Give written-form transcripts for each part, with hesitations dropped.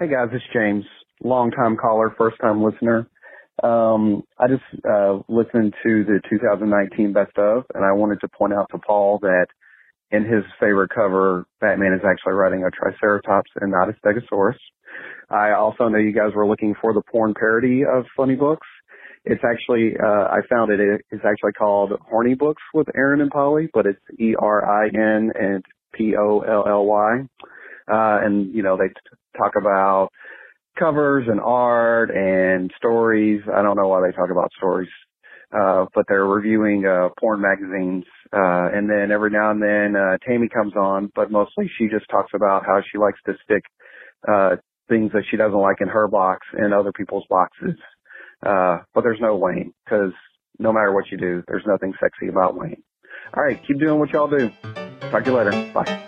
Hey guys, it's James, long-time caller, first-time listener. I just listened to the 2019 Best Of, and I wanted to point out to Paul that in his favorite cover, Batman is actually riding a Triceratops and not a Stegosaurus. I also know you guys were looking for the porn parody of Funny Books. It's actually, I found it, it's actually called Horny Books with Aaron and Polly, but it's E-R-I-N and P-O-L-L-Y. And, you know, they talk about covers and art and stories. I don't know why they talk about stories, but they're reviewing porn magazines. And then every now and then Tammy comes on, but mostly she just talks about how she likes to stick things that she doesn't like in her box and other people's boxes. But there's no Wayne, because no matter what you do, there's nothing sexy about Wayne. All right, keep doing what y'all do. Talk to you later. Bye.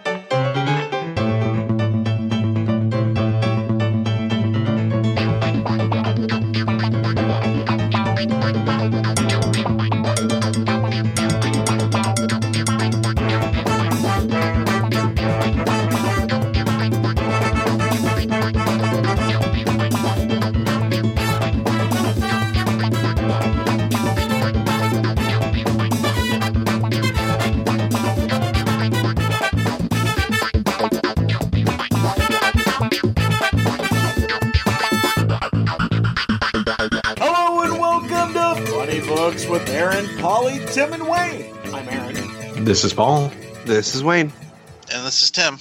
This is Paul. This is Wayne. And this is Tim.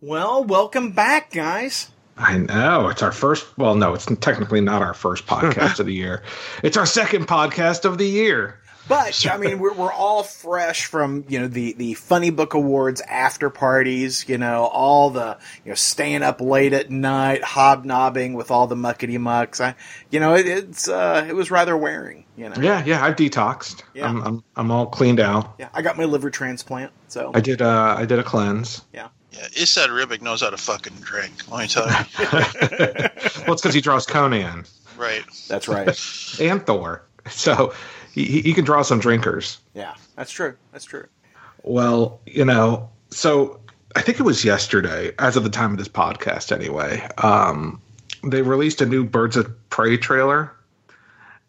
Well, welcome back, guys. I know. It's our first... Well, no, it's technically not our first podcast of the year. It's our second podcast of the year. But, I mean, we're all fresh from, you know, the Funny Book Awards after parties, you know, all the, you know, staying up late at night, hobnobbing with all the muckety-mucks. It was rather wearing. You know. Yeah, I've detoxed. Yeah. I'm all cleaned out. Yeah, I got my liver transplant, so I did a cleanse. Yeah, Esad Ribic knows how to fucking drink, let me tell you. Well, it's because he draws Conan. Right. That's right. And Thor. So he can draw some drinkers. Yeah, that's true. That's true. Well, you know, so I think it was yesterday, as of the time of this podcast anyway, they released a new Birds of Prey trailer.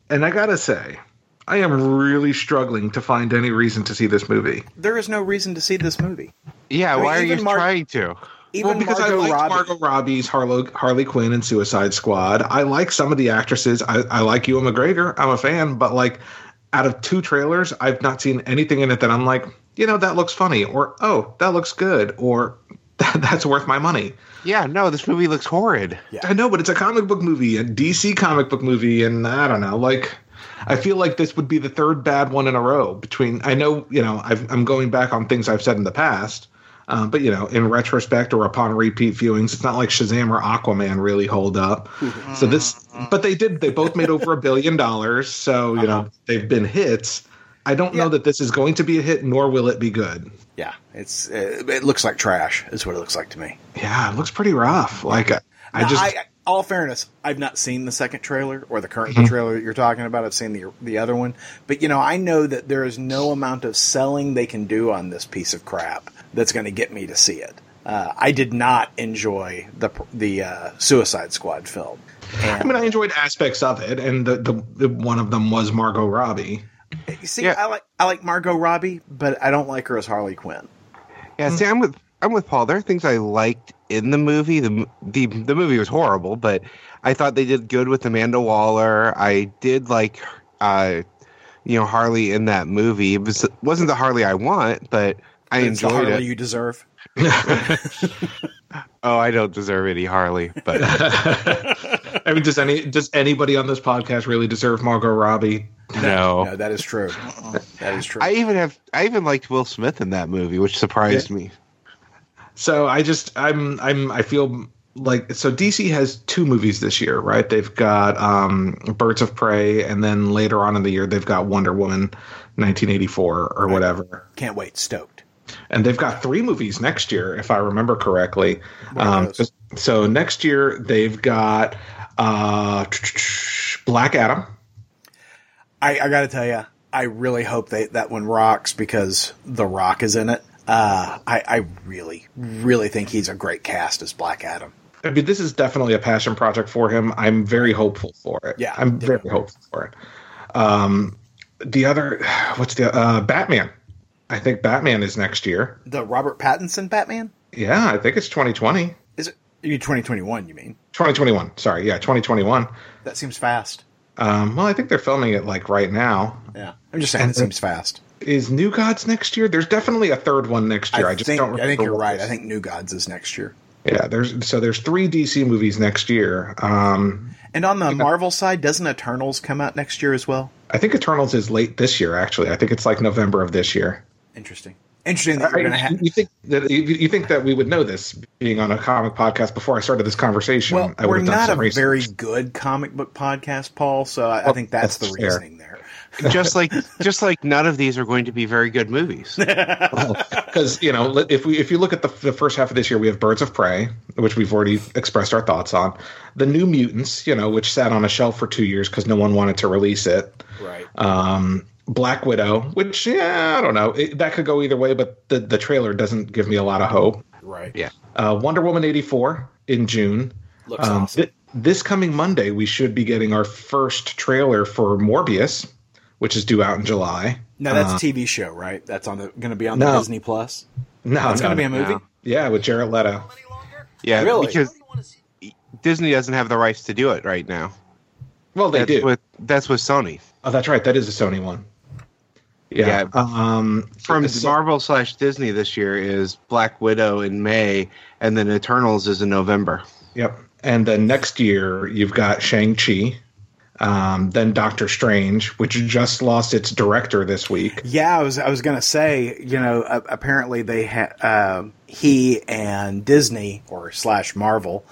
And I gotta say, I am really struggling to find any reason to see this movie. There is no reason to see this movie. Yeah, I mean, why are you trying to? Well, because I like Margot Robbie's Harley Quinn and Suicide Squad. I like some of the actresses. I like Ewan McGregor. I'm a fan. But, like, out of two trailers, I've not seen anything in it that I'm like, you know, that looks funny. Or, oh, that looks good. Or... That's worth my money. Yeah, no, this movie looks horrid. Yeah. I know, but it's a comic book movie, a DC comic book movie, and I don't know. Like, I feel like this would be the third bad one in a row. I know, you know, I'm going back on things I've said in the past, but you know, in retrospect or upon repeat viewings, it's not like Shazam or Aquaman really hold up. Mm-hmm. So this, but they did. They both made over $1 billion. So you know, they've been hits. I don't know that this is going to be a hit, nor will it be good. Yeah, it looks like trash is what it looks like to me. Yeah, it looks pretty rough. Like all fairness, I've not seen the second trailer or the current trailer that you're talking about. I've seen the other one. But, you know, I know that there is no amount of selling they can do on this piece of crap that's going to get me to see it. I did not enjoy the Suicide Squad film. And, I mean, I enjoyed aspects of it, and the one of them was Margot Robbie. See, yeah. I like Margot Robbie, but I don't like her as Harley Quinn. Yeah, see, I'm with Paul. There are things I liked in the movie. The movie was horrible, but I thought they did good with Amanda Waller. I did like, you know, Harley in that movie. It wasn't the Harley I want, but I enjoyed it. It's the Harley you deserve. Oh, I don't deserve any Harley, but I mean, does anybody on this podcast really deserve Margot Robbie? No, that is true. That is true. I even liked Will Smith in that movie, which surprised me. So I feel like, so DC has two movies this year, right? They've got Birds of Prey, and then later on in the year they've got Wonder Woman 1984 or whatever. Can't wait, stoked. And they've got three movies next year, if I remember correctly. So next year they've got Black Adam. I got to tell you, I really hope that one rocks because The Rock is in it. I really, really think he's a great cast as Black Adam. I mean, this is definitely a passion project for him. I'm very hopeful for it. Yeah, I'm very hopeful for it. The other, what's the Batman? I think Batman is next year. The Robert Pattinson Batman? Yeah, I think it's 2020. Is it? You mean 2021? You mean 2021? Sorry, yeah, 2021. That seems fast. Well, I think they're filming it like right now. Yeah, I'm just saying it seems fast. Is New Gods next year? There's definitely a third one next year. I just don't remember. I think you're right. I think New Gods is next year. Yeah, there's three DC movies next year. And on the Marvel side, doesn't Eternals come out next year as well? I think Eternals is late this year. Actually, I think it's like November of this year. Interesting. That you think that we would know this being on a comic podcast before I started this conversation? Well, we're not a research. Very good comic book podcast, Paul. So I think that's the reasoning there. Just like none of these are going to be very good movies. Because if you look at the first half of this year, we have Birds of Prey, which we've already expressed our thoughts on. The New Mutants, which sat on a shelf for 2 years because no one wanted to release it. Right. Black Widow, which I don't know, that could go either way, but the trailer doesn't give me a lot of hope. Right. Yeah. Wonder Woman 84 in June. Looks awesome. This coming Monday, we should be getting our first trailer for Morbius, which is due out in July. No, that's a TV show, right? That's going to be on the Disney Plus. No, it's going to be a movie. No. Yeah, with Jared Leto. Yeah, really? Because Disney doesn't have the rights to do it right now. Well, they do. That's with Sony. Oh, that's right. That is a Sony one. Yeah. From Marvel /Disney this year is Black Widow in May, and then Eternals is in November. Yep. And then next year you've got Shang-Chi, then Doctor Strange, which just lost its director this week. Yeah, I was going to say, apparently they he and Disney or / Marvel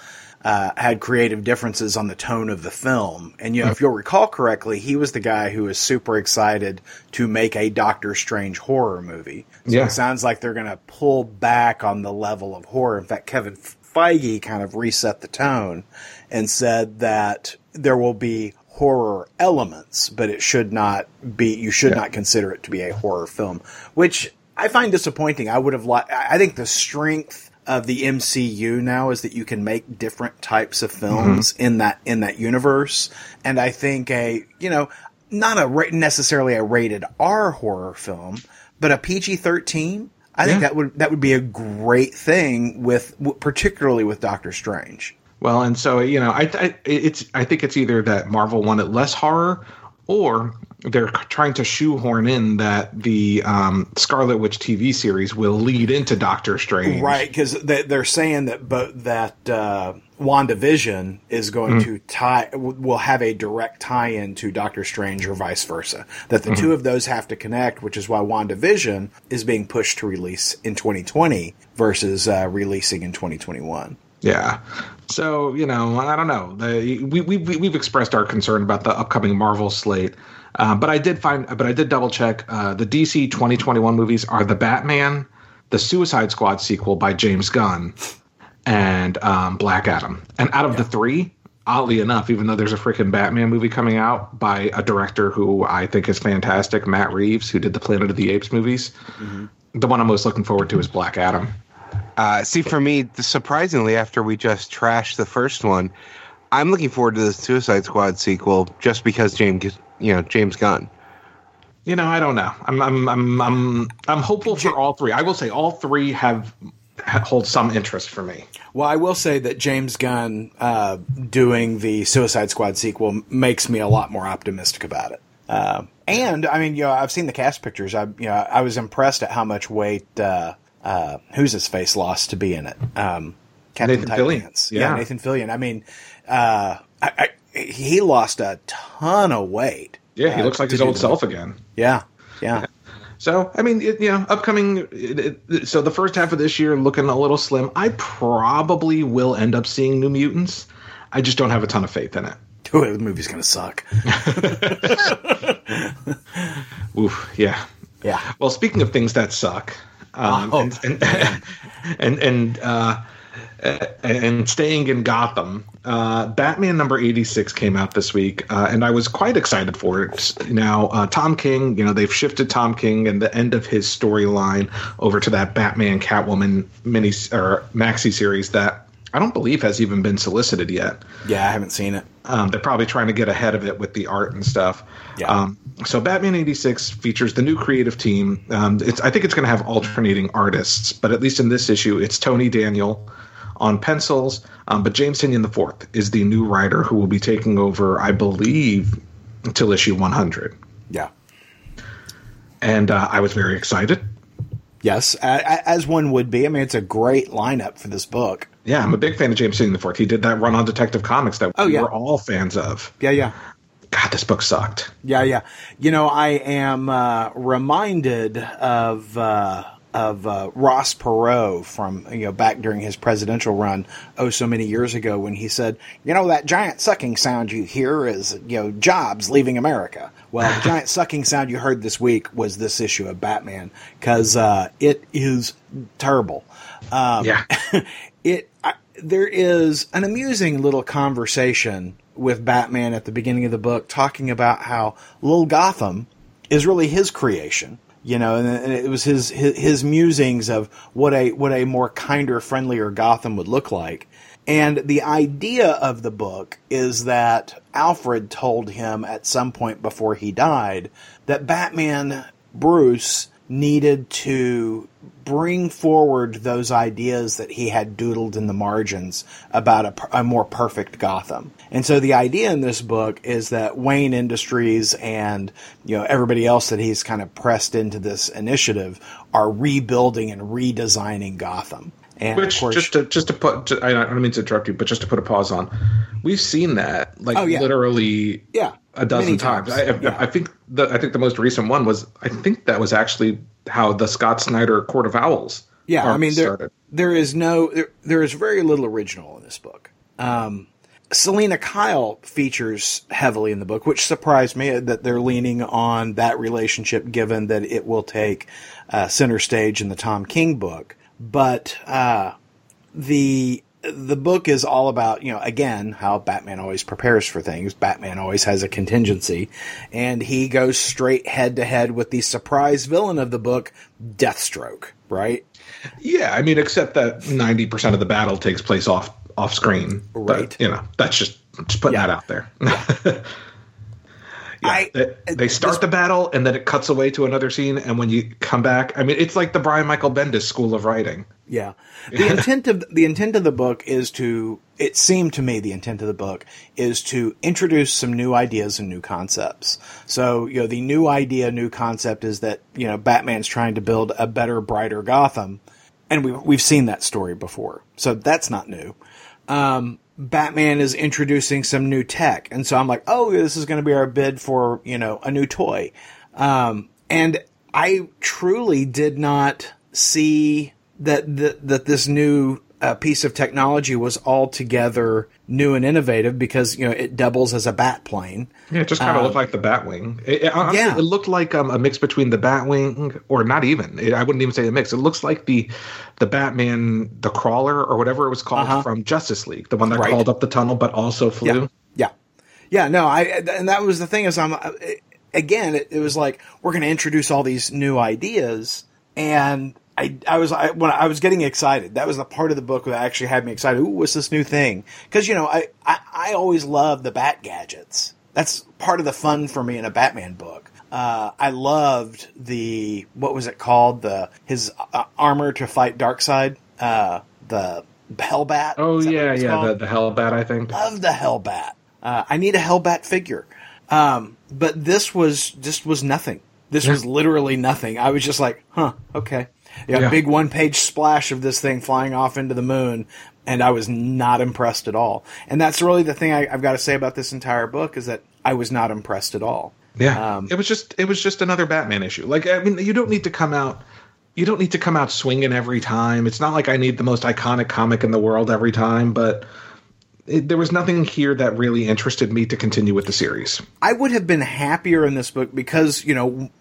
had creative differences on the tone of the film. And, if you'll recall correctly, he was the guy who was super excited to make a Doctor Strange horror movie. So It sounds like they're going to pull back on the level of horror. In fact, Kevin Feige kind of reset the tone and said that there will be horror elements, but it should not be, you should not consider it to be a horror film, which I find disappointing. I think the strength of the MCU now is that you can make different types of films in that universe. And I think not necessarily a rated R horror film, but a PG-13, I think that would be a great thing particularly with Doctor Strange. Well, and so, I think it's either that Marvel wanted less horror or they're trying to shoehorn in that the Scarlet Witch TV series will lead into Doctor Strange. Right, because they're saying that WandaVision is going to will have a direct tie-in to Doctor Strange or vice versa. That the two of those have to connect, which is why WandaVision is being pushed to release in 2020 versus releasing in 2021. Yeah. So, I don't know. We've expressed our concern about the upcoming Marvel slate. But I did double check. The DC 2021 movies are The Batman, the Suicide Squad sequel by James Gunn, and Black Adam. And out of the three, oddly enough, even though there's a freaking Batman movie coming out by a director who I think is fantastic, Matt Reeves, who did the Planet of the Apes movies, the one I'm most looking forward to is Black Adam. For me, surprisingly, after we just trashed the first one, I'm looking forward to the Suicide Squad sequel just because James Gunn. I don't know. I'm hopeful for all three. I will say all three hold some interest for me. Well, I will say that James Gunn doing the Suicide Squad sequel makes me a lot more optimistic about it. And I mean, I've seen the cast pictures. I was impressed at how much weight who's his face lost to be in it. Captain Fillion. Yeah, Nathan Fillion. I mean, he lost a ton of weight. Yeah, he looks like his old self again. Yeah. So, I mean, upcoming. So the first half of this year looking a little slim. I probably will end up seeing New Mutants. I just don't have a ton of faith in it. The movie's going to suck. Oof. Yeah. Yeah. Well, speaking of things that suck, and staying in Gotham, Batman number 86 came out this week, and I was quite excited for it. Now, Tom King, they've shifted Tom King and the end of his storyline over to that Batman Catwoman maxi series that I don't believe has even been solicited yet. Yeah, I haven't seen it. They're probably trying to get ahead of it with the art and stuff. Yeah. So Batman 86 features the new creative team. I think it's going to have alternating artists, but at least in this issue, it's Tony Daniel on pencils. But James Tynion IV is the new writer who will be taking over, I believe, until issue 100. Yeah. And I was very excited. Yes, as one would be. I mean, it's a great lineup for this book. Yeah, I'm a big fan of James Tynion IV. He did that run on Detective Comics that we were all fans of. Yeah, yeah. God, this book sucked. Yeah, yeah. You know, I am reminded of Ross Perot from, you know, back during his presidential run so many years ago when he said, you know, that giant sucking sound you hear is, you know, jobs leaving America. Well, the giant sucking sound you heard this week was this issue of Batman, because it is terrible. Yeah. There is an amusing little conversation with Batman at the beginning of the book talking about how Little Gotham is really his creation. You know, and it was his musings of what a more kinder, friendlier Gotham would look like. And the idea of the book is that Alfred told him at some point before he died that Batman Bruce needed to bring forward those ideas that he had doodled in the margins about a more perfect Gotham. And so the idea in this book is that Wayne Industries and, you know, everybody else that he's kind of pressed into this initiative are rebuilding and redesigning Gotham. And which, of course, I don't mean to interrupt you, but just to put a pause on, we've seen that literally a dozen times. I think the most recent one was, I think that was actually how the Scott Snyder Court of Owls. Yeah, I mean, there is very little original in this book. Selena Kyle features heavily in the book, which surprised me that they're leaning on that relationship, given that it will take center stage in the Tom King book. But the book is all about, you know, again, how Batman always prepares for things. Batman always has a contingency, and he goes straight head to head with the surprise villain of the book, Deathstroke, right? Yeah, I mean, except that 90% of the battle takes place off screen. Right. But, you know, that's just putting that out there. Yeah. Yeah, they start the battle, and then it cuts away to another scene, and when you come back, I mean, it's like the Brian Michael Bendis school of writing. Yeah. The intent of the book is to, it seemed to me, the intent of the book is to introduce some new ideas and new concepts. So, you know, the new idea, new concept is that, you know, Batman's trying to build a better, brighter Gotham, and we've seen that story before. So that's not new. Batman is introducing some new tech. And so I'm like, oh, this is going to be our bid for, you know, a new toy. And I truly did not see that this new piece of technology was altogether new and innovative, because, you know, it doubles as a bat plane. Yeah, it just kind of looked like the Batwing. It looked like a mix between the Batwing, or not even. I wouldn't even say a mix. It looks like the Batman, the crawler, or whatever it was called from Justice League, the one that crawled up the tunnel but also flew. Yeah, yeah. No, and that was the thing is, it was like, we're going to introduce all these new ideas, and I was getting excited. That was the part of the book that actually had me excited. Ooh, what's this new thing? Because, you know, I always love the bat gadgets. That's part of the fun for me in a Batman book. I loved what was it called? His armor to fight Darkseid. The Hellbat. Oh yeah, the Hellbat. I think. Love the Hellbat. I need a Hellbat figure. But this was nothing. This was literally nothing. I was just like, huh, okay. Yeah, big one-page splash of this thing flying off into the moon, and I was not impressed at all. And that's really the thing I've got to say about this entire book, is that I was not impressed at all. Yeah, it was just another Batman issue. Like, I mean, you don't need to come out swinging every time. It's not like I need the most iconic comic in the world every time, but there was nothing here that really interested me to continue with the series. I would have been happier in this book because, you know.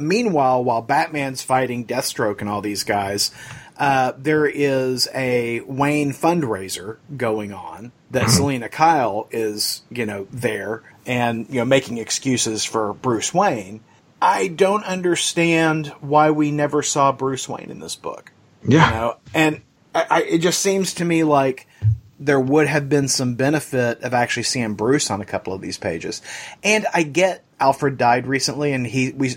Meanwhile, Batman's fighting Deathstroke and all these guys, there is a Wayne fundraiser going on that Selena Kyle is, you know, there and, you know, making excuses for Bruce Wayne. I don't understand why we never saw Bruce Wayne in this book. Yeah. You know? And It just seems to me like there would have been some benefit of actually seeing Bruce on a couple of these pages. And I get Alfred died recently, and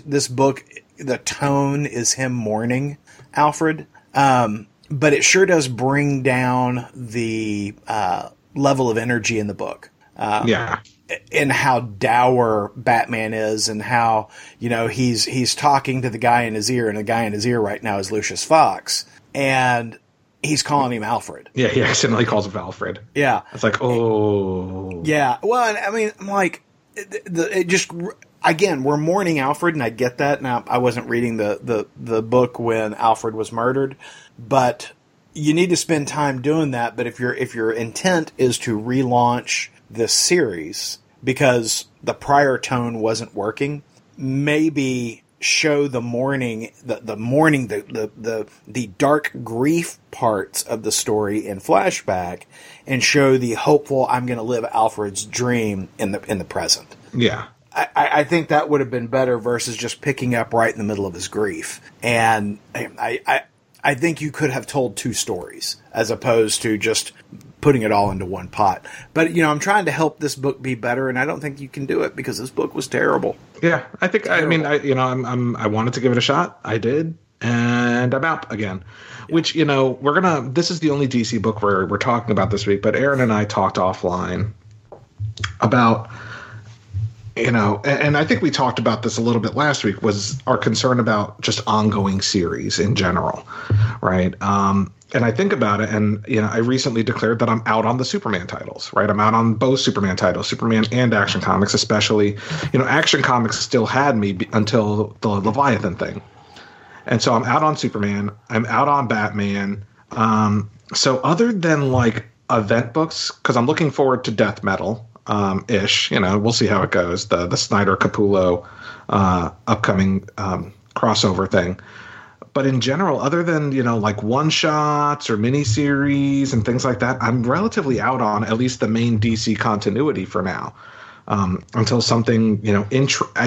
this book, the tone is him mourning Alfred. But it sure does bring down the level of energy in the book. And how dour Batman is, and how, you know, he's talking to the guy in his ear, and the guy in his ear right now is Lucius Fox, and he's calling him Alfred. Yeah, he accidentally calls him Alfred. Yeah. It's like, oh. Yeah. Well, I mean, like, it just, again, we're mourning Alfred, and I get that. Now, I wasn't reading the book when Alfred was murdered, but you need to spend time doing that. But if your intent is to relaunch this series because the prior tone wasn't working, maybe show the mourning, the dark grief parts of the story in flashback, and show the hopeful I'm going to live Alfred's dream in the present. Yeah, I think that would have been better versus just picking up right in the middle of his grief. And I think you could have told two stories as opposed to just putting it all into one pot. But, you know, I'm trying to help this book be better, and I don't think you can do it because this book was terrible. Yeah, I think, terrible. I mean, I wanted to give it a shot. I did. And I'm out again, which, you know, this is the only DC book we're talking about this week, but Aaron and I talked offline about, you know, and I think we talked about this a little bit last week, was our concern about just ongoing series in general, right? And I think about it, and, you know, I recently declared that I'm out on the Superman titles, right? I'm out on both Superman titles, Superman and Action Comics especially. You know, Action Comics still had me until the Leviathan thing. And so I'm out on Superman. I'm out on Batman. So other than, like, event books, because I'm looking forward to Death Metal. Ish, you know, we'll see how it goes. The Snyder Capullo upcoming crossover thing, but in general, other than, you know, like one shots or miniseries and things like that, I'm relatively out on at least the main DC continuity for now, until something, you know,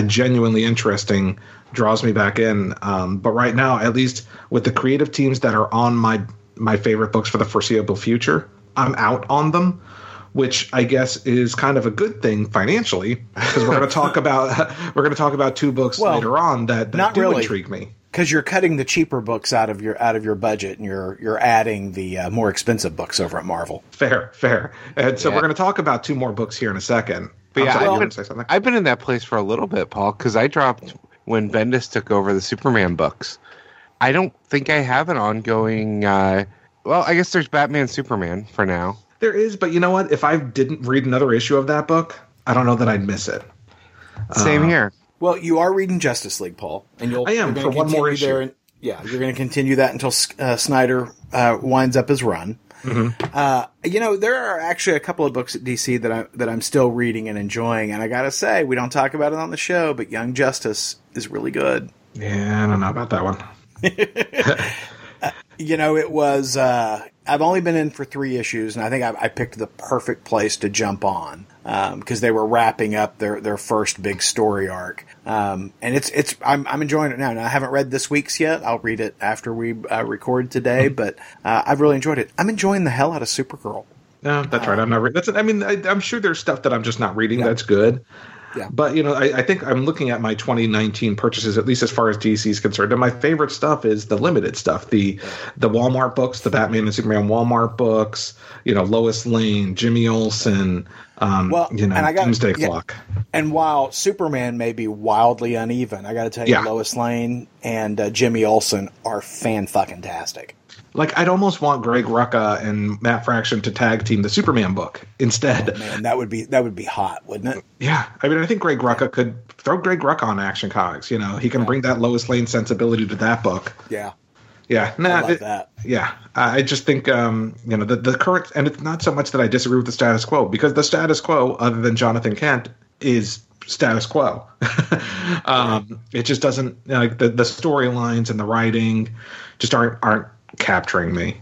genuinely interesting draws me back in. But right now, at least with the creative teams that are on my favorite books for the foreseeable future, I'm out on them. Which I guess is kind of a good thing financially, because we're going to talk about two books later on that do really intrigue me. Because you're cutting the cheaper books out of your budget, and you're adding the more expensive books over at Marvel. Fair. And so we're going to talk about two more books here in a second. But yeah, you want to say something? I've been in that place for a little bit, Paul, because I dropped when Bendis took over the Superman books. I don't think I have an ongoing. Well, I guess there's Batman Superman for now. There is, but you know what? If I didn't read another issue of that book, I don't know that I'd miss it. Same here. Well, you are reading Justice League, Paul, and I am for one more issue. You're going to continue that until Snyder winds up his run. Mm-hmm. You know, there are actually a couple of books at DC that I'm still reading and enjoying, and I gotta say, we don't talk about it on the show, but Young Justice is really good. Yeah, I don't know about that one. You know, it was. I've only been in for 3 issues, and I think I picked the perfect place to jump on because they were wrapping up their first big story arc. And it's I'm enjoying it now. Now, I haven't read this week's yet. I'll read it after we record today, but I've really enjoyed it. I'm enjoying the hell out of Supergirl. No, that's right. I'm not reading. I mean, I'm sure there's stuff that I'm just not reading that's good. Yeah. But, you know, I think I'm looking at my 2019 purchases, at least as far as DC is concerned. And my favorite stuff is the limited stuff, the Walmart books, the Batman and Superman Walmart books, you know, Lois Lane, Jimmy Olsen, you know, Doomsday Clock. And while Superman may be wildly uneven, I got to tell you, Lois Lane and Jimmy Olsen are fan-fucking-tastic. Like, I'd almost want Greg Rucka and Matt Fraction to tag team the Superman book instead. Oh, man, that would be hot, wouldn't it? Yeah, I mean, I think Greg Rucka could throw Greg Rucka on Action Comics. You know, he can bring that Lois Lane sensibility to that book. Yeah. I like that. Yeah, I just think you know the current, and it's not so much that I disagree with the status quo, because the status quo, other than Jonathan Kent, is status quo. It just doesn't, like, the storylines and the writing just aren't capturing me.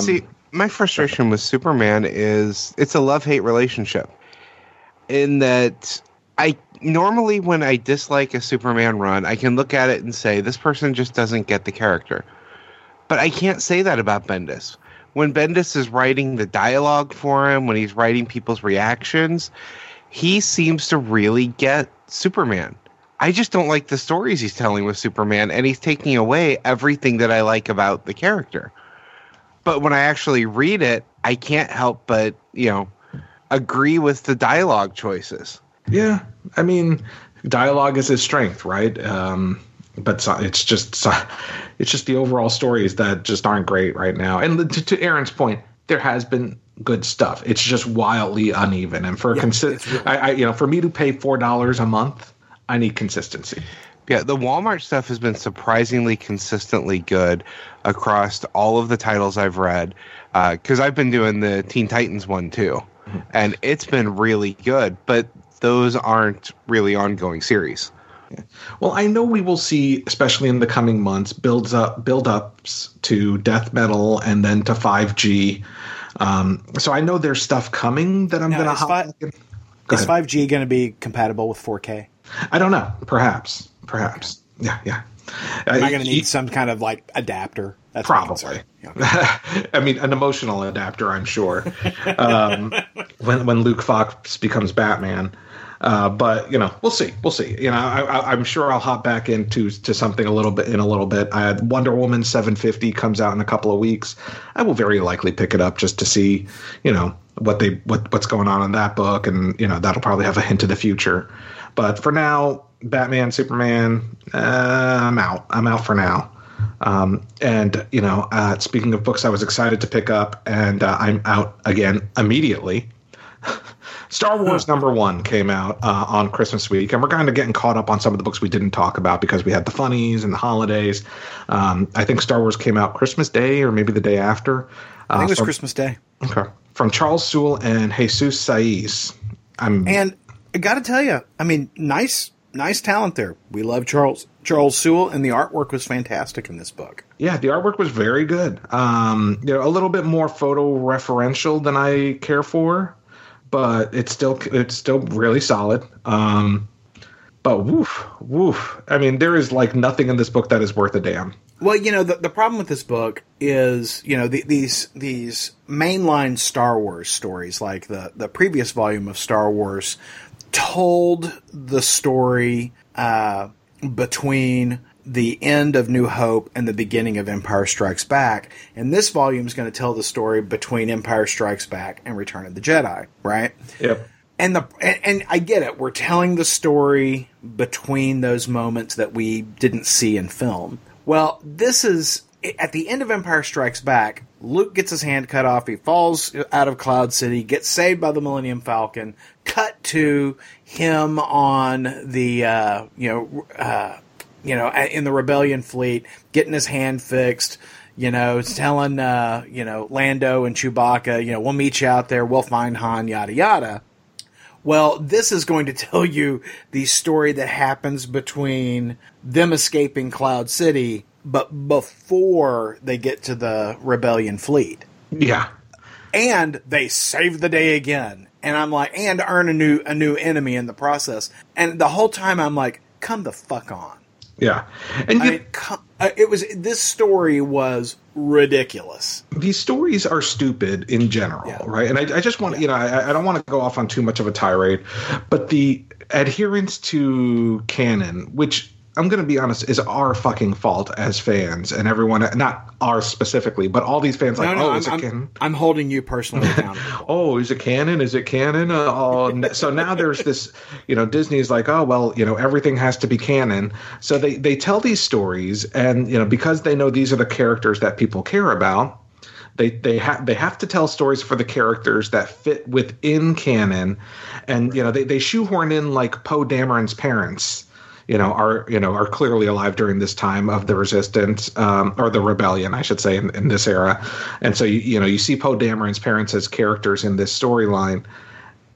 See, my frustration with Superman is it's a love-hate relationship, in that I normally, when I dislike a Superman run, I can look at it and say this person just doesn't get the character, but I can't say that about Bendis. when Bendis is writing the dialogue for him, when he's writing people's reactions, he seems to really get Superman. I just don't like the stories he's telling with Superman, and he's taking away everything that I like about the character. But when I actually read it, I can't help but, you know, agree with the dialogue choices. Yeah, I mean, dialogue is his strength, right? But it's just the overall stories that just aren't great right now. And to Aaron's point, there has been good stuff. It's just wildly uneven. And for for me to pay $4 a month, I need consistency. Yeah, the Walmart stuff has been surprisingly consistently good across all of the titles I've read, because I've been doing the Teen Titans one too, and it's been really good, but those aren't really ongoing series. Well, I know we will see, especially in the coming months, build ups to death metal and then to 5G. So I know there's stuff coming that I'm going to hop. Is 5G going to be compatible with 4K? I don't know. Perhaps. Okay. Yeah. Am I going to need some kind of like adapter? That's probably. Yeah. I mean, an emotional adapter, I'm sure. When Luke Fox becomes Batman. But you know, we'll see. You know, I'm sure I'll hop back into something a little bit. Wonder Woman 750 comes out in a couple of weeks. I will very likely pick it up just to see, you know, what's going on in that book, and you know, that'll probably have a hint of the future. But for now, Batman, Superman, I'm out. I'm out for now. And you know, speaking of books I was excited to pick up, and I'm out again immediately. Star Wars #1 came out on Christmas week, and we're kind of getting caught up on some of the books we didn't talk about because we had the funnies and the holidays. I think Star Wars came out Christmas Day or maybe the day after. I think it was Christmas Day. Okay. From Charles Soule and Jesus Saiz. And I got to tell you, I mean, nice talent there. We love Charles Soule, and the artwork was fantastic in this book. Yeah, the artwork was very good. You know, a little bit more photo referential than I care for, but it's still really solid. But woof. I mean, there is like nothing in this book that is worth a damn. Well, you know, the problem with this book is, you know, these mainline Star Wars stories, like the previous volume of Star Wars, told the story between the end of New Hope and the beginning of Empire Strikes Back. And this volume is going to tell the story between Empire Strikes Back and Return of the Jedi, right? Yep. And I get it. We're telling the story between those moments that we didn't see in film. Well, this is at the end of Empire Strikes Back. Luke gets his hand cut off. He falls out of Cloud City, gets saved by the Millennium Falcon. Cut to him on the, in the Rebellion fleet, getting his hand fixed, you know, telling, Lando and Chewbacca, you know, we'll meet you out there, we'll find Han, yada, yada. Well, this is going to tell you the story that happens between them escaping Cloud City, but before they get to the Rebellion fleet. Yeah. And they save the day again. And I'm like, and earn a new enemy in the process. And the whole time I'm like, come the fuck on. Yeah. And this story was ridiculous. These stories are stupid in general, right? And I just want to, I don't want to go off on too much of a tirade, but the adherence to canon, which I'm going to be honest, is our fucking fault as fans and everyone, not ours specifically, but all these fans is it canon? I'm holding you personally accountable. Oh, is it canon? Is it canon? So now there's this, you know, Disney's like, oh, well, you know, everything has to be canon. So they tell these stories, and, you know, because they know these are the characters that people care about, they have to tell stories for the characters that fit within canon. And, you know, they shoehorn in like Poe Dameron's parents. You know, are clearly alive during this time of the resistance, or the rebellion, I should say, in this era. And so, you see Poe Dameron's parents as characters in this storyline.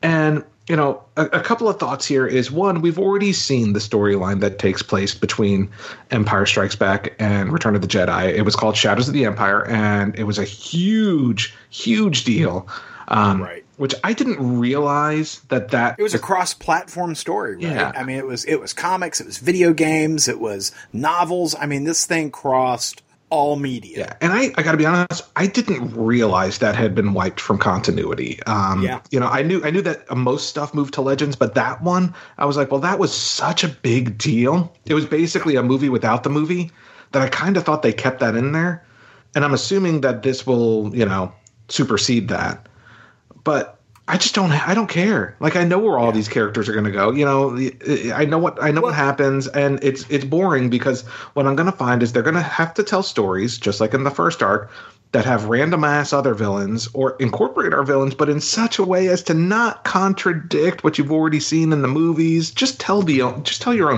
And, you know, a couple of thoughts here is, one, we've already seen the storyline that takes place between Empire Strikes Back and Return of the Jedi. It was called Shadows of the Empire, and it was a huge, huge deal. Right. Which I didn't realize that it was a cross-platform story, right? Yeah. I mean, it was comics, it was video games, it was novels. I mean, this thing crossed all media. Yeah, and I got to be honest, I didn't realize that had been wiped from continuity. You know, I knew that most stuff moved to Legends, but that one, I was like, well, that was such a big deal. It was basically a movie without the movie that I kind of thought they kept that in there. And I'm assuming that this will, you know, supersede that. But I just don't care. Like, I know where all these characters are going to go. You know, I know what happens, and it's boring because what I'm going to find is they're going to have to tell stories, just like in the first arc, that have random ass other villains or incorporate our villains, but in such a way as to not contradict what you've already seen in the movies. Just tell your own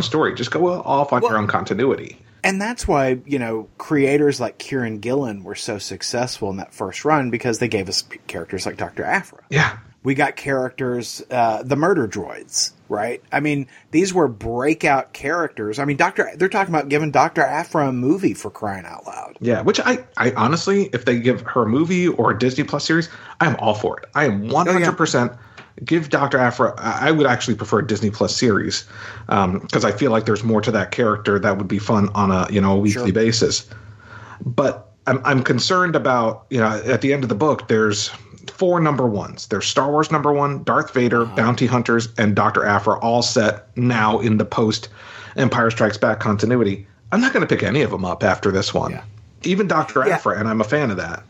story. Just go off on your own continuity. And that's why, you know, creators like Kieran Gillen were so successful in that first run, because they gave us characters like Dr. Aphra. Yeah. We got characters, the murder droids, right? I mean, these were breakout characters. I mean, they're talking about giving Dr. Aphra a movie, for crying out loud. Yeah, which I honestly, if they give her a movie or a Disney Plus series, I'm all for it. I am 100%. Give Dr. Aphra – I would actually prefer a Disney Plus series because I feel like there's more to that character that would be fun on a, you know, a weekly basis. But I'm concerned about, you know, at the end of the book, there's 4 number ones. There's Star Wars number one, Darth Vader, Bounty Hunters, and Dr. Aphra, all set now in the post-Empire Strikes Back continuity. I'm not going to pick any of them up after this one, even Dr. Aphra, and I'm a fan of that.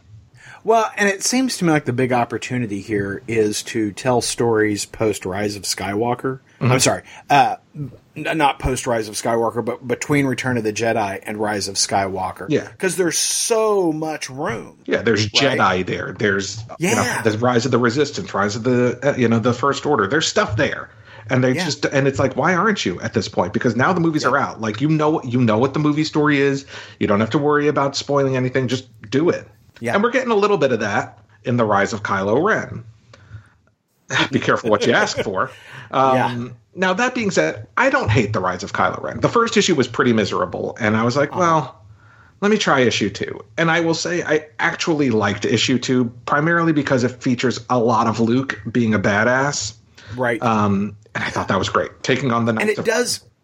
Well, and it seems to me like the big opportunity here is to tell stories post-Rise of Skywalker. Mm-hmm. I'm sorry, not post-Rise of Skywalker, but between Return of the Jedi and Rise of Skywalker. Yeah. Because there's so much room. Yeah, there's Jedi there. There's, you know, the Rise of the Resistance, Rise of the, you know, the First Order. There's stuff there. And they just, and it's like, why aren't you at this point? Because now the movies are out. Like, you know what the movie story is. You don't have to worry about spoiling anything. Just do it. Yeah. And we're getting a little bit of that in The Rise of Kylo Ren. Be careful what you ask for. Now, that being said, I don't hate The Rise of Kylo Ren. The first issue was pretty miserable, and I was like, well, let me try issue 2. And I will say I actually liked issue 2 primarily because it features a lot of Luke being a badass. Right. And I thought that was great. Taking on the Knights of...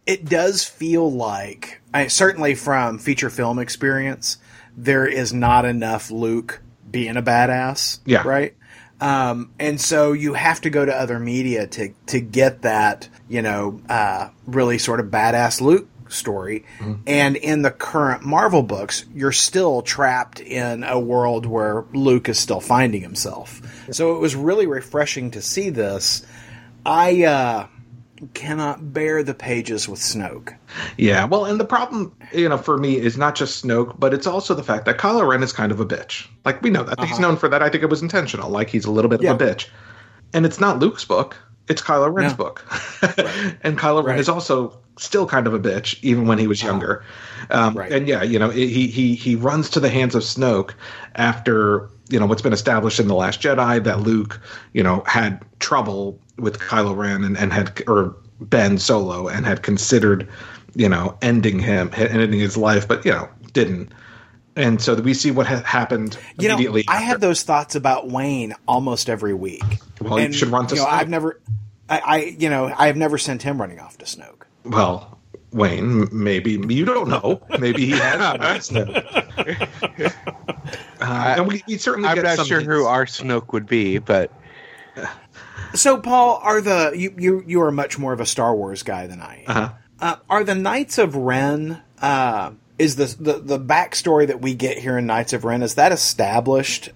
It does feel like, certainly from feature film experience... there is not enough Luke being a badass. Yeah. Right. And so you have to go to other media to get that, you know, really sort of badass Luke story. Mm-hmm. And in the current Marvel books, you're still trapped in a world where Luke is still finding himself. So it was really refreshing to see this. I cannot bear the pages with Snoke. Yeah, well, and the problem, you know, for me is not just Snoke, but it's also the fact that Kylo Ren is kind of a bitch. Like, we know that. He's known for that. I think it was intentional. Like, he's a little bit of a bitch. And it's not Luke's book. It's Kylo Ren's book. And Kylo Ren is also still kind of a bitch, even when he was younger. And, yeah, you know, he runs to the hands of Snoke after, you know, what's been established in The Last Jedi that Luke, you know, had trouble with Kylo Ren and Ben Solo and had considered, you know, ending his life, but, you know, didn't. And so we see what happened immediately. You know, I had those thoughts about Wayne almost every week. Well, and, you should run to Snoke. I've never sent him running off to Snoke. Well, Wayne, maybe you don't know. Maybe he has Snoke. And we certainly. I'm not sure who our Snoke would be, but. So, Paul, you are much more of a Star Wars guy than I am. Uh-huh. Are the Knights of Ren, is the backstory that we get here in Knights of Ren, is that established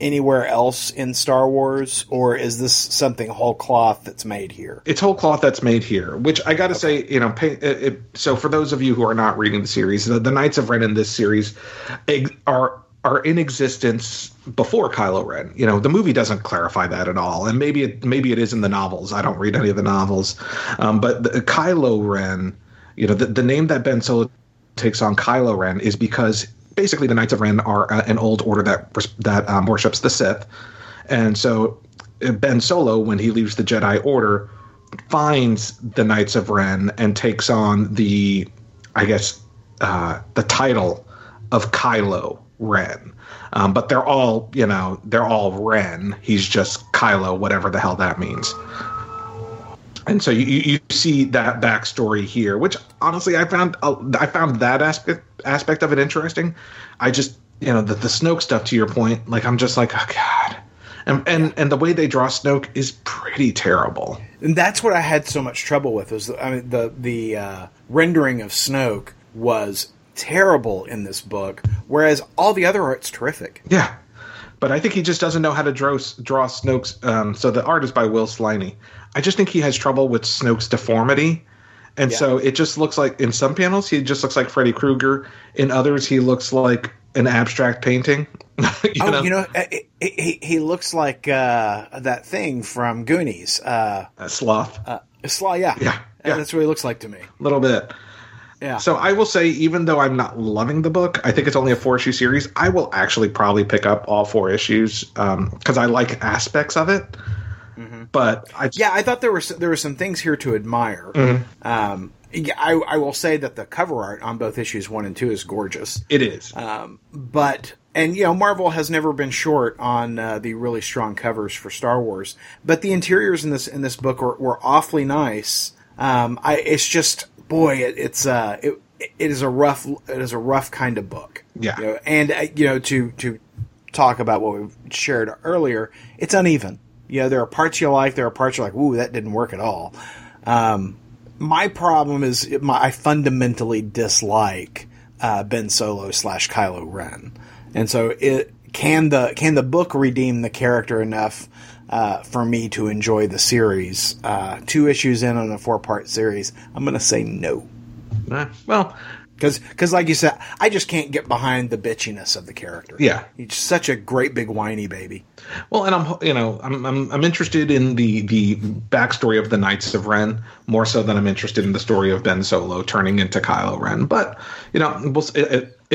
anywhere else in Star Wars, or is this something whole cloth that's made here? It's whole cloth that's made here, which I got to say, you know, so for those of you who are not reading the series, the Knights of Ren in this series are in existence before Kylo Ren. You know, the movie doesn't clarify that at all. And maybe it is in the novels. I don't read any of the novels. But Kylo Ren, you know, the name that Ben Solo takes on Kylo Ren is because basically the Knights of Ren are an old order that worships the Sith. And so Ben Solo, when he leaves the Jedi Order, finds the Knights of Ren and takes on the title of Kylo Ren. But they're all, you know, Ren. He's just Kylo, whatever the hell that means. And so you see that backstory here, which honestly I found that aspect of it interesting. I just, the Snoke stuff, to your point, like I'm just like, oh God. And the way they draw Snoke is pretty terrible. And that's what I had so much trouble with was the rendering of Snoke was terrible in this book, whereas all the other art's terrific. Yeah. But I think he just doesn't know how to draw Snoke's. So the art is by Will Sliney. I just think he has trouble with Snoke's deformity. And so it just looks like in some panels, he just looks like Freddy Krueger. In others, he looks like an abstract painting. He looks like that thing from Goonies. Sloth. Sloth, yeah. Yeah. That's what he looks like to me. A little bit. Yeah. So I will say, even though I'm not loving the book, I think it's only a 4-issue series. I will actually probably pick up all 4 issues because I like aspects of it. Mm-hmm. But I thought there were some things here to admire. Mm-hmm. I will say that the cover art on both issues 1 and 2 is gorgeous. It is. But Marvel has never been short on the really strong covers for Star Wars. But the interiors in this book were awfully nice. It's just. Boy, it is a rough kind of book. Yeah, to talk about what we shared earlier, it's uneven. There are parts you like, ooh, that didn't work at all. My problem is I fundamentally dislike Ben Solo / Kylo Ren, and so can the book redeem the character enough? For me to enjoy the series, 2 issues in on a 4-part series, I'm going to say no. Well, because like you said, I just can't get behind the bitchiness of the character. Yeah, he's such a great big whiny baby. Well, and I'm interested in the backstory of the Knights of Ren more so than I'm interested in the story of Ben Solo turning into Kylo Ren. But if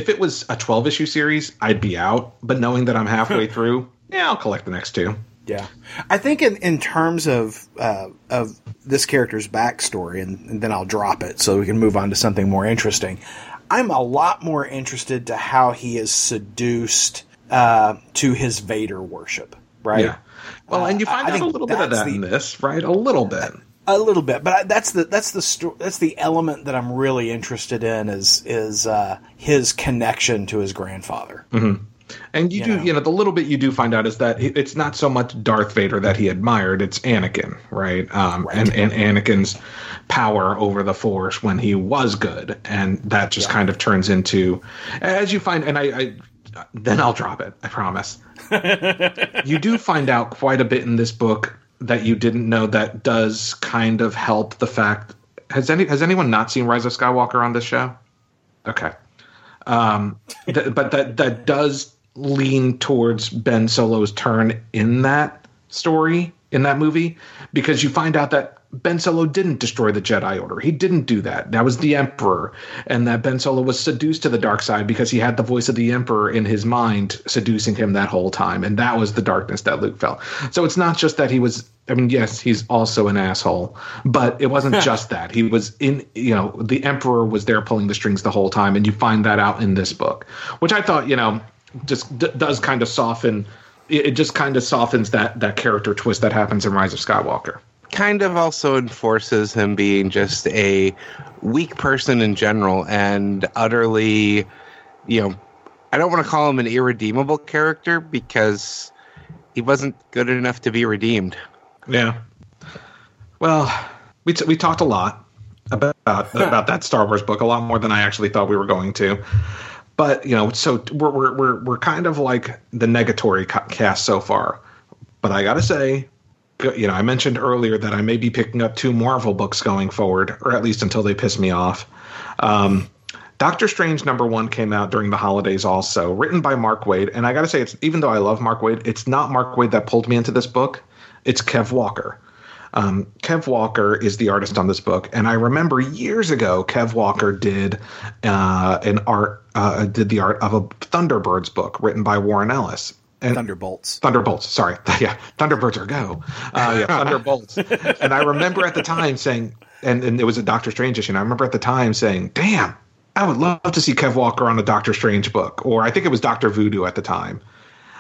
it was a 12-issue series, I'd be out. But knowing that I'm halfway through, I'll collect the next 2. Yeah, I think in terms of this character's backstory, and then I'll drop it so we can move on to something more interesting. I'm a lot more interested to how he is seduced to his Vader worship, right? Yeah. Well, and you find out a little bit of that in this, right? A little bit, but that's the element that I'm really interested in is his connection to his grandfather. Mm-hmm. And the little bit you do find out is that it's not so much Darth Vader that he admired, it's Anakin, right? Right. And Anakin's power over the Force when he was good. And that just kind of turns into, as you find, and I then I'll drop it, I promise. You do find out quite a bit in this book that you didn't know that does kind of help the fact. Has anyone not seen Rise of Skywalker on this show? Okay. But that does lean towards Ben Solo's turn in that story, in that movie, because you find out that Ben Solo didn't destroy the Jedi Order. He didn't do that. That was the Emperor, and that Ben Solo was seduced to the dark side because he had the voice of the Emperor in his mind seducing him that whole time, and that was the darkness that Luke fell. So it's not just that he was – I mean, yes, he's also an asshole, but it wasn't just that. He was in – the Emperor was there pulling the strings the whole time, and you find that out in this book, which I thought, just does kind of soften – it just kind of softens that character twist that happens in Rise of Skywalker. Kind of also enforces him being just a weak person in general and utterly, I don't want to call him an irredeemable character because he wasn't good enough to be redeemed. Yeah. Well, we talked a lot about that Star Wars book, a lot more than I actually thought we were going to. But, so we're kind of like the negatory cast so far. But I got to say... I mentioned earlier that I may be picking up 2 Marvel books going forward, or at least until they piss me off. Doctor Strange #1 came out during the holidays also, written by Mark Waid. And I got to say, even though I love Mark Waid, it's not Mark Waid that pulled me into this book. It's Kev Walker. Kev Walker is the artist on this book. And I remember years ago, Kev Walker did the art of a Thunderbirds book written by Warren Ellis. And Thunderbolts. Sorry. Yeah. Thunderbirds are go. Thunderbolts. And I remember at the time saying, and it was a Doctor Strange issue. And I remember at the time saying, damn, I would love to see Kev Walker on a Doctor Strange book. Or I think it was Dr. Voodoo at the time.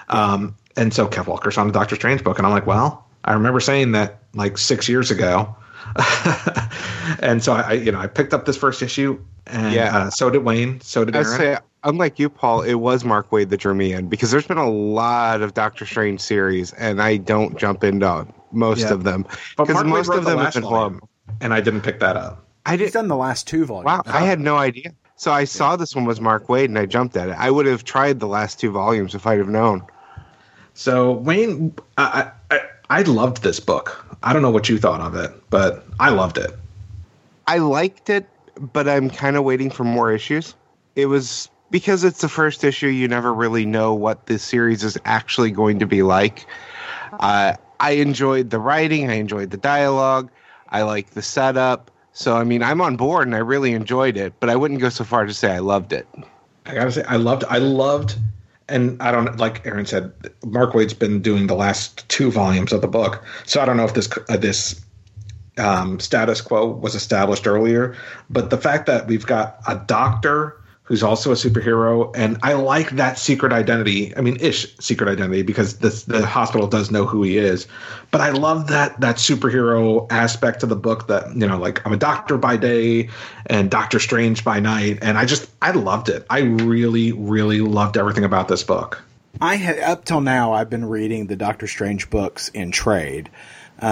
And so Kev Walker's on the Doctor Strange book. And I'm like, well, I remember saying that like 6 years ago. And so I picked up this first issue, and so did Wayne, so did Aaron. I say, unlike you, Paul, it was Mark Waid that drew me in, because there's been a lot of Doctor Strange series, and I don't jump into most of them, because most of them have been horrible. And I didn't pick that up. He's done the last two volumes. Wow, I had no idea. So I saw this one was Mark Waid, and I jumped at it. I would have tried the last two volumes if I'd have known. So Wayne, I loved this book. I don't know what you thought of it, but I loved it. I liked it, but I'm kind of waiting for more issues. It was because it's the first issue. You never really know what this series is actually going to be like. I enjoyed the writing. I enjoyed the dialogue. I liked the setup. So, I mean, I'm on board, and I really enjoyed it, but I wouldn't go so far to say I loved it. I got to say, I loved, and I don't, like Aaron said, Mark Waid's been doing the last two volumes of the book, so I don't know if this status quo was established earlier, but the fact that we've got a doctor who's also a superhero, and I like that secret identity, secret identity, because the hospital does know who he is. But I love that superhero aspect of the book that, like, I'm a doctor by day and Doctor Strange by night. And I loved it. I really, really loved everything about this book. I had, up till now, I've been reading the Doctor Strange books in trade. So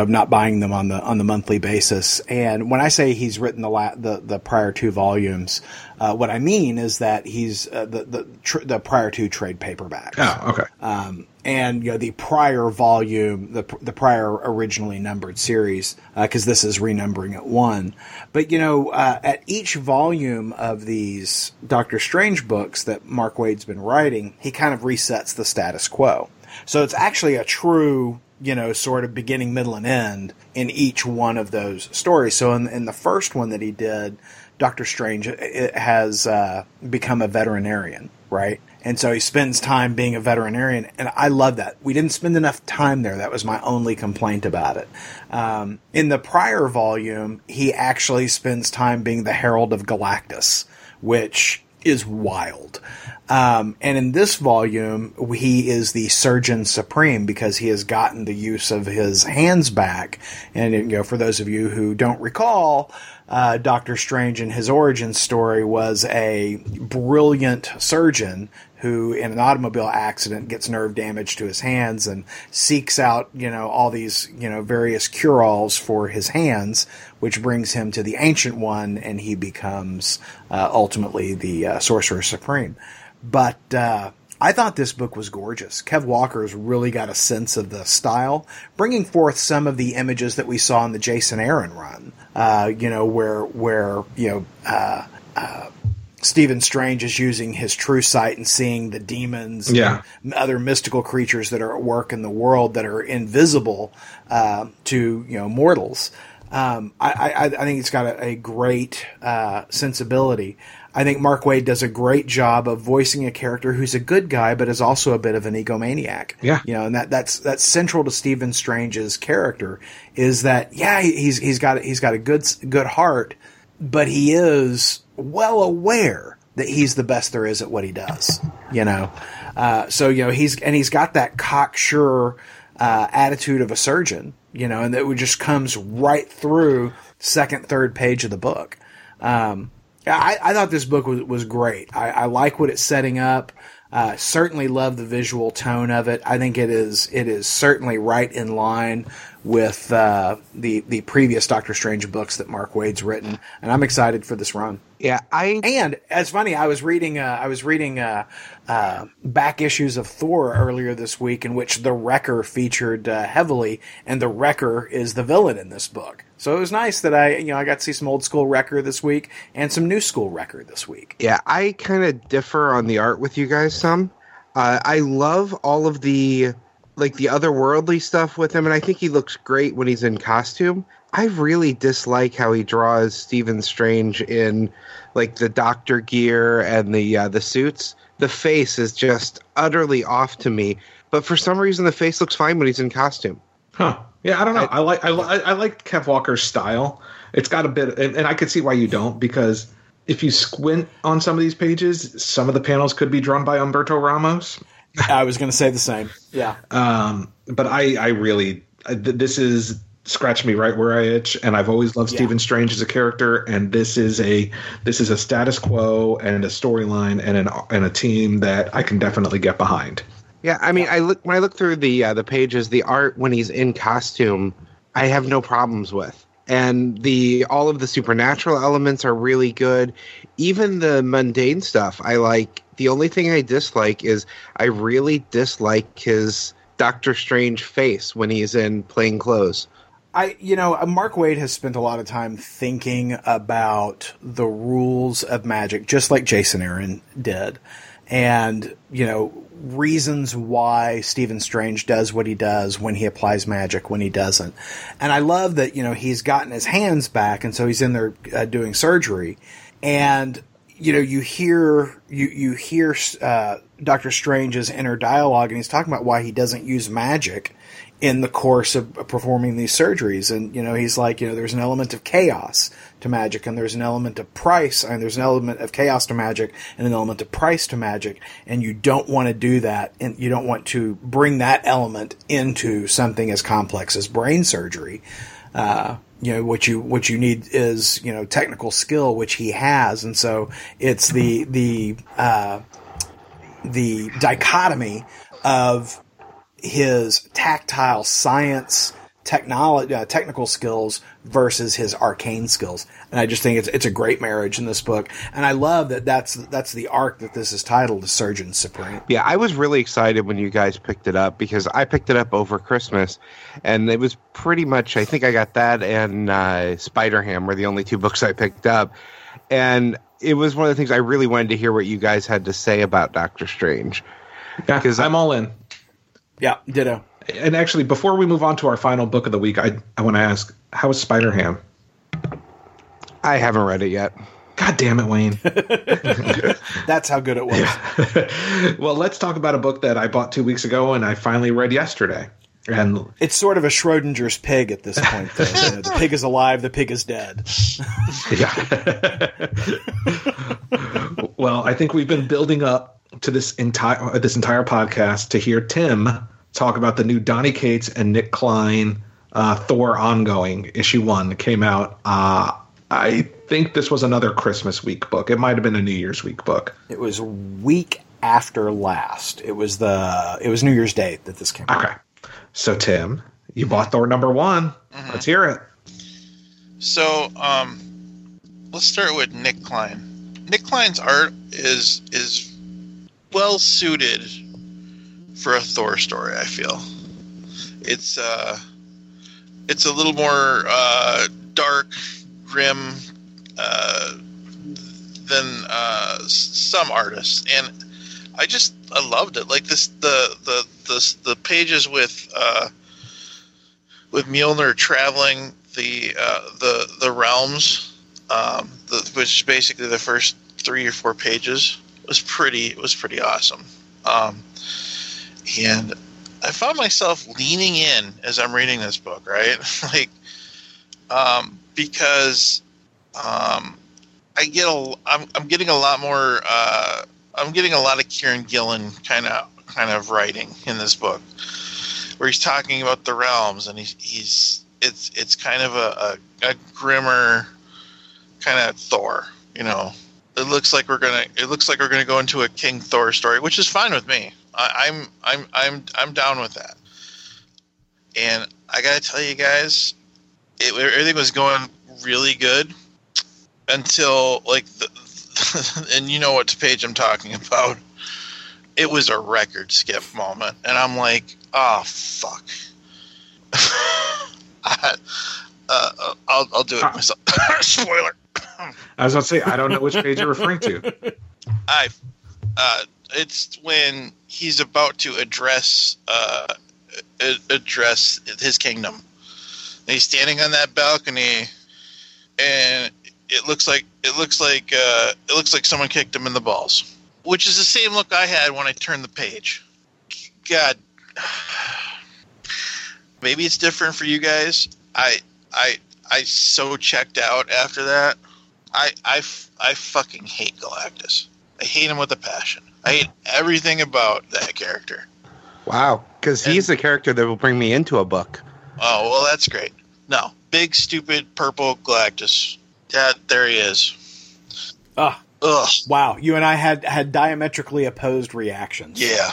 I'm not buying them on the monthly basis. And when I say he's written the prior two volumes, what I mean is that he's, the prior two trade paperbacks. Oh, okay. And, the prior volume, the prior originally numbered series, cause this is renumbering at one. But, at each volume of these Doctor Strange books that Mark Waid's been writing, he kind of resets the status quo. So it's actually a true, sort of beginning, middle, and end in each one of those stories. So in the first one that he did, Doctor Strange has become a veterinarian, right? And so he spends time being a veterinarian, and I love that. We didn't spend enough time there. That was my only complaint about it. In the prior volume, he actually spends time being the Herald of Galactus, which is wild. And in this volume, he is the Surgeon Supreme, because he has gotten the use of his hands back. And, for those of you who don't recall, Doctor Strange and his origin story was a brilliant surgeon who, in an automobile accident, gets nerve damage to his hands and seeks out, all these, various cure-alls for his hands, which brings him to the Ancient One, and he becomes, ultimately the Sorcerer Supreme. But, I thought this book was gorgeous. Kev Walker's really got a sense of the style, bringing forth some of the images that we saw in the Jason Aaron run, where Stephen Strange is using his true sight and seeing the demons and other mystical creatures that are at work in the world that are invisible to mortals. I think it's got a great sensibility. I think Mark Waid does a great job of voicing a character who's a good guy, but is also a bit of an egomaniac. Yeah. And that's central to Stephen Strange's character, is that, he's got a good heart, but he is well aware that he's the best there is at what he does, so he's got that cocksure, attitude of a surgeon, and that just comes right through second, third page of the book. I thought this book was great. I like what it's setting up. Certainly love the visual tone of it. I think it is certainly right in line with the previous Doctor Strange books that Mark Waid's written, and I'm excited for this run. Yeah, and it's funny. I was reading I was reading back issues of Thor earlier this week, in which the Wrecker featured heavily, and the Wrecker is the villain in this book. So it was nice that I got to see some old school Wrecker this week and some new school Wrecker this week. Yeah, I kind of differ on the art with you guys some. I love all of the, like, the otherworldly stuff with him, and I think he looks great when he's in costume. I really dislike how he draws Stephen Strange in, like, the doctor gear and the suits. The face is just utterly off to me, but for some reason the face looks fine when he's in costume. Huh. Yeah, I don't know. I like Kev Walker's style. It's got a bit, and I could see why you don't, because if you squint on some of these pages, some of the panels could be drawn by Umberto Ramos. I was going to say the same. Yeah. But I really, this is scratch me right where I itch, and I've always loved Stephen Strange as a character, and this is a status quo and a storyline and a team that I can definitely get behind. Yeah, I mean, when I look through the pages, the art when he's in costume, I have no problems with. And all of the supernatural elements are really good. Even the mundane stuff I like. The only thing I dislike is I really dislike his Doctor Strange face when he's in plain clothes. Mark Waid has spent a lot of time thinking about the rules of magic, just like Jason Aaron did. And, reasons why Stephen Strange does what he does when he applies magic, when he doesn't. And I love that, he's gotten his hands back, and so he's in there doing surgery. And, you hear Dr. Strange's inner dialogue, and he's talking about why he doesn't use magic in the course of performing these surgeries. And, he's like, there's an element of chaos to magic, and there's an element of price, and there's an element of chaos to magic, and an element of price to magic. And you don't want to do that, and you don't want to bring that element into something as complex as brain surgery. What you need is, technical skill, which he has. And so it's the dichotomy of his tactile science technical skills versus his arcane skills. And I just think it's a great marriage in this book. And I love that that's the arc that this is titled, The Surgeon Supreme. Yeah, I was really excited when you guys picked it up, because I picked it up over Christmas. And it was pretty much, I think I got that and Spider-Ham were the only two books I picked up. And it was one of the things I really wanted to hear what you guys had to say about Doctor Strange. Yeah, because I'm all in. Yeah, ditto. And actually, before we move on to our final book of the week, I want to ask, how is Spider-Ham? I haven't read it yet. God damn it, Wayne. That's how good it was. Yeah. Well, let's talk about a book that I bought 2 weeks ago and I finally read yesterday. And it's sort of a Schrodinger's pig at this point, though. The pig is alive, the pig is dead. Yeah. Well, I think we've been building up to this entire podcast to hear Tim talk about the new Donny Cates and Nick Klein Thor ongoing. Issue 1 came out. I think this was another Christmas week book. It might have been a New Year's week book. It was week after last. It was New Year's Day that this came out. Okay. So Tim, you bought Thor #1. Mm-hmm. Let's hear it. So let's start with Nick Klein. Nick Klein's art is well suited for a Thor story, I feel. It's a little more dark, grim than some artists, and I loved it. Like this, the pages with Mjolnir traveling the realms, which is basically the first 3 or 4 pages, was pretty awesome. And I found myself leaning in as I'm reading this book, right? I'm getting a lot of Kieran Gillen kind of writing in this book, where he's talking about the realms, and it's kind of a grimmer kind of Thor, It looks like we're gonna go into a King Thor story, which is fine with me. I'm down with that. And I gotta tell you guys, everything was going really good until and you know what page I'm talking about. It was a record skip moment, and I'm like, oh fuck. I'll do it myself. Spoiler. I was about to say, I don't know which page you're referring to. It's when he's about to address his kingdom. And he's standing on that balcony, and it looks like someone kicked him in the balls, which is the same look I had when I turned the page. God, maybe it's different for you guys. I so checked out after that. I fucking hate Galactus. I hate him with a passion. I hate everything about that character. Wow, because he's the character that will bring me into a book. Oh, well, that's great. No, big stupid purple Galactus. That there he is. Ah, ugh. Wow. You and I had diametrically opposed reactions. Yeah,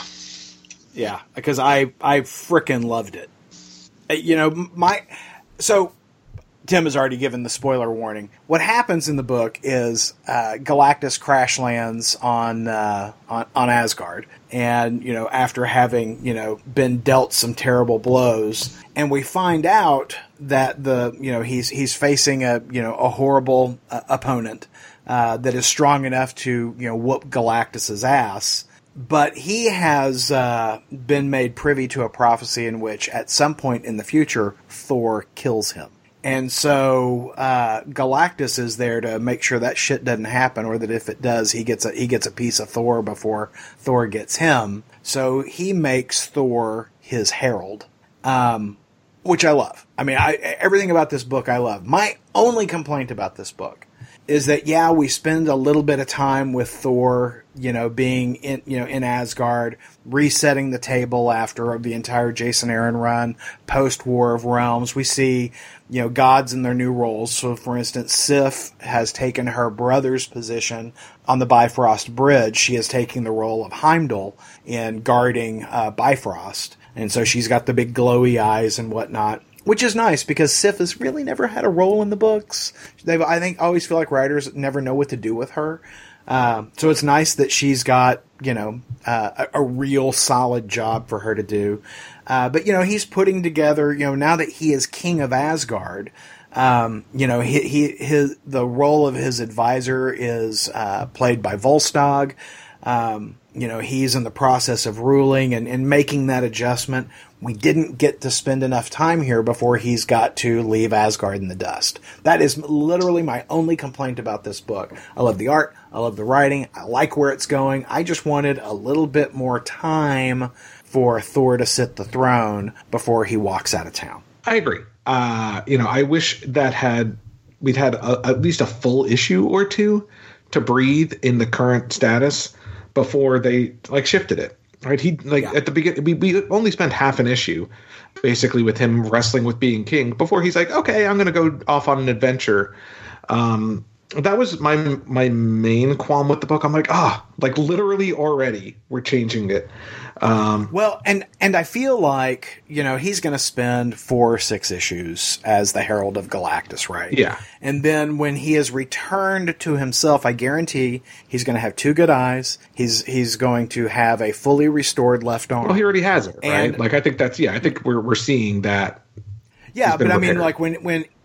yeah. Because I frickin' loved it. You know Tim has already given the spoiler warning. What happens in the book is Galactus crash lands on Asgard, and you know after having been dealt some terrible blows, and we find out that he's facing a horrible opponent that is strong enough to whoop Galactus's ass. But he has been made privy to a prophecy in which, at some point in the future, Thor kills him. And so Galactus is there to make sure that shit doesn't happen, or that if it does, he gets a piece of Thor before Thor gets him. So he makes Thor his herald, which I love. I mean, everything about this book I love. My only complaint about this book is that, yeah, we spend a little bit of time with Thor, being in Asgard, resetting the table after the entire Jason Aaron run, post-War of Realms. We see, gods in their new roles. So, for instance, Sif has taken her brother's position on the Bifrost Bridge. She is taking the role of Heimdall in guarding Bifrost. And so she's got the big glowy eyes and whatnot. Which is nice, because Sif has really never had a role in the books. I always feel like writers never know what to do with her. So it's nice that she's got, a real solid job for her to do. But he's putting together, now that he is king of Asgard, the role of his advisor is played by Volstagg. He's in the process of ruling and making that adjustment. We didn't get to spend enough time here before he's got to leave Asgard in the dust. That is literally my only complaint about this book. I love the art. I love the writing. I like where it's going. I just wanted a little bit more time for Thor to sit the throne before he walks out of town. I agree. I wish that we'd had at least a full issue or two to breathe in the current status before they shifted it, right? At the beginning, we only spent half an issue basically with him wrestling with being king before he's like, okay, I'm going to go off on an adventure. That was my main qualm with the book. I'm like, literally already we're changing it. And I feel like, he's going to spend 4 or 6 issues as the Herald of Galactus, right? Yeah. And then when he is returned to himself, I guarantee he's going to have 2 good eyes. He's going to have a fully restored left arm. Well, he already has it, right? I think we're seeing that. Yeah, but I mean,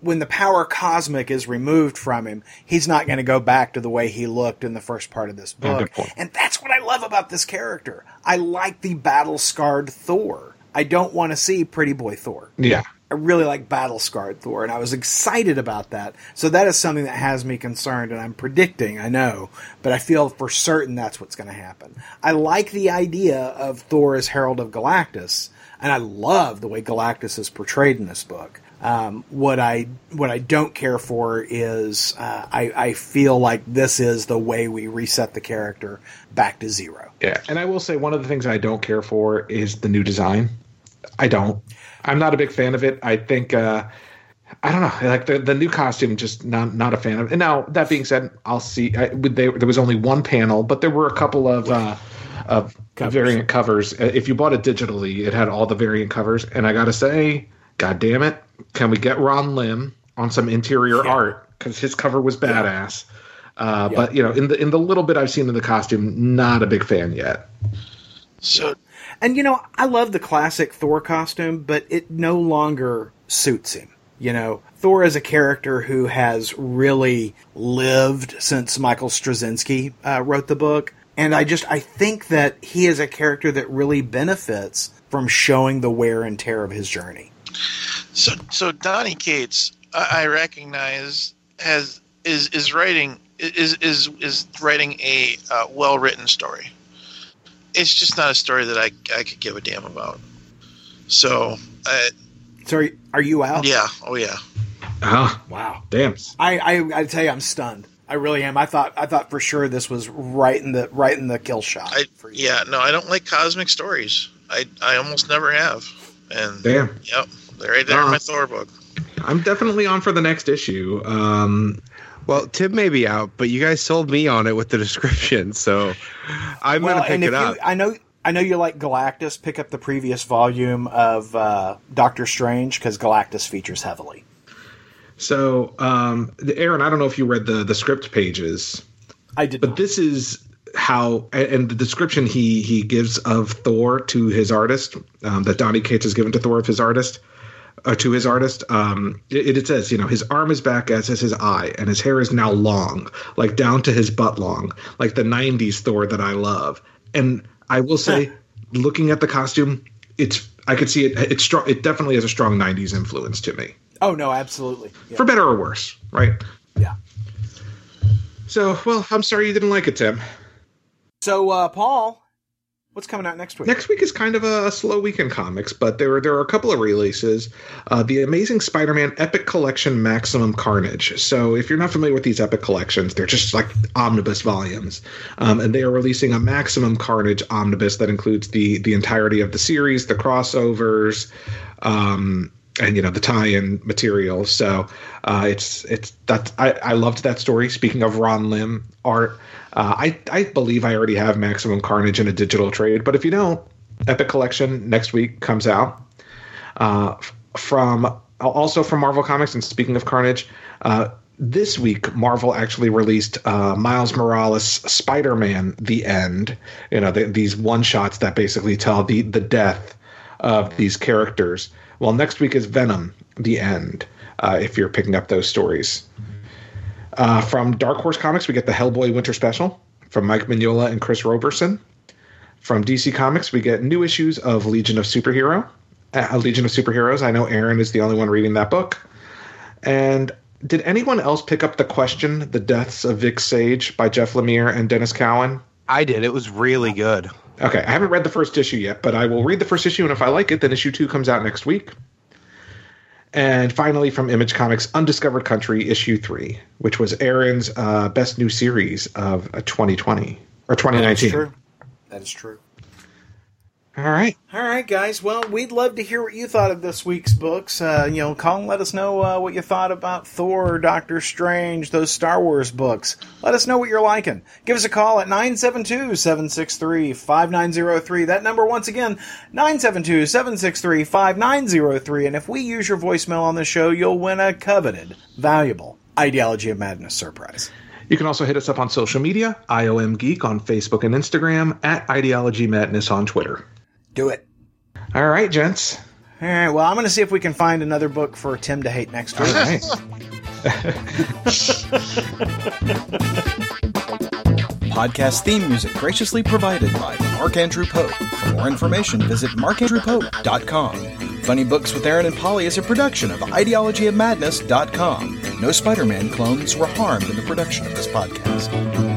when the power cosmic is removed from him, he's not going to go back to the way he looked in the first part of this book. And that's what I love about this character. I like the battle-scarred Thor. I don't want to see Pretty Boy Thor. Yeah. I really like battle-scarred Thor, and I was excited about that. So that is something that has me concerned, and I'm predicting, I know, but I feel for certain that's what's going to happen. I like the idea of Thor as Herald of Galactus. And I love the way Galactus is portrayed in this book. What I don't care for is I feel like this is the way we reset the character back to zero. Yeah, and I will say one of the things I don't care for is the new design. I'm not a big fan of it. I think I don't know. Like the new costume, just not a fan of it. And now that being said, I'll see. There was only one panel, but there were a couple of. Of covers. Variant covers. If you bought it digitally, it had all the variant covers. And I got to say, God damn it, can we get Ron Lim on some interior art? Because his cover was badass. But, in the little bit I've seen in the costume, not a big fan yet. So, and, I love the classic Thor costume, but it no longer suits him. Thor is a character who has really lived since Michael Straczynski wrote the book. And I think that he is a character that really benefits from showing the wear and tear of his journey. So Donny Cates, I recognize is writing a well-written story. It's just not a story that I could give a damn about. So, sorry, are you out? Yeah. Oh yeah. Oh wow. Damn. I tell you, I'm stunned. I really am. I thought for sure this was right in the kill shot. For you. Yeah, no, I don't like cosmic stories. I almost never have. And damn, yep, they're right there in my Thor book. I'm definitely on for the next issue. Well, Tim may be out, but you guys sold me on it with the description, so I'm going to pick it up. I know you like Galactus. Pick up the previous volume of Doctor Strange because Galactus features heavily. So, Aaron, I don't know if you read the script pages. I did, but this is how, and the description he gives of Thor to his artist, that Donny Cates has given to Thor of his artist. To his artist, it says, his arm is back, as is his eye, and his hair is now long, like down to his butt long, like the 90s Thor that I love. And I will say, looking at the costume, I could see it. It's strong. It definitely has a strong 90s influence to me. Oh, no, absolutely. Yeah. For better or worse, right? Yeah. So, well, I'm sorry you didn't like it, Tim. So, Paul... what's coming out next week? Next week is kind of a slow week in comics, but there are a couple of releases. The Amazing Spider-Man Epic Collection Maximum Carnage. So if you're not familiar with these Epic Collections, they're just like omnibus volumes. And they are releasing a Maximum Carnage omnibus that includes the entirety of the series, the crossovers, and the tie-in material. So I loved that story. Speaking of Ron Lim art, I believe I already have Maximum Carnage in a digital trade. But if you don't, Epic Collection next week comes out. From Marvel Comics, and speaking of Carnage, this week Marvel actually released Miles Morales' Spider-Man: The End. These one-shots that basically tell the death of these characters. Well, next week is Venom: The End, if you're picking up those stories. From Dark Horse Comics, we get the Hellboy Winter Special from Mike Mignola and Chris Roberson. From DC Comics, we get new issues of Legion of Superheroes. I know Aaron is the only one reading that book. And did anyone else pick up The Question, The Deaths of Vic Sage by Jeff Lemire and Dennis Cowan? I did. It was really good. Okay, I haven't read the first issue yet, but I will read the first issue, and if I like it, then issue 2 comes out next week. And finally, from Image Comics, Undiscovered Country, issue 3, which was Aaron's best new series of 2020 or 2019. That is true. All right, guys. Well, we'd love to hear what you thought of this week's books. Call and let us know what you thought about Thor, Doctor Strange, those Star Wars books. Let us know what you're liking. Give us a call at 972-763-5903. That number, once again, 972-763-5903. And if we use your voicemail on the show, you'll win a coveted, valuable Ideology of Madness surprise. You can also hit us up on social media, IOM Geek on Facebook and Instagram, at Ideology Madness on Twitter. Do it. All right, gents. All right. Well, I'm going to see if we can find another book for Tim to hate next week. All right. Podcast theme music graciously provided by Mark Andrew Pope. For more information, visit markandrewpope.com. Funny Books with Aaron and Polly is a production of ideologyofmadness.com. No Spider-Man clones were harmed in the production of this podcast.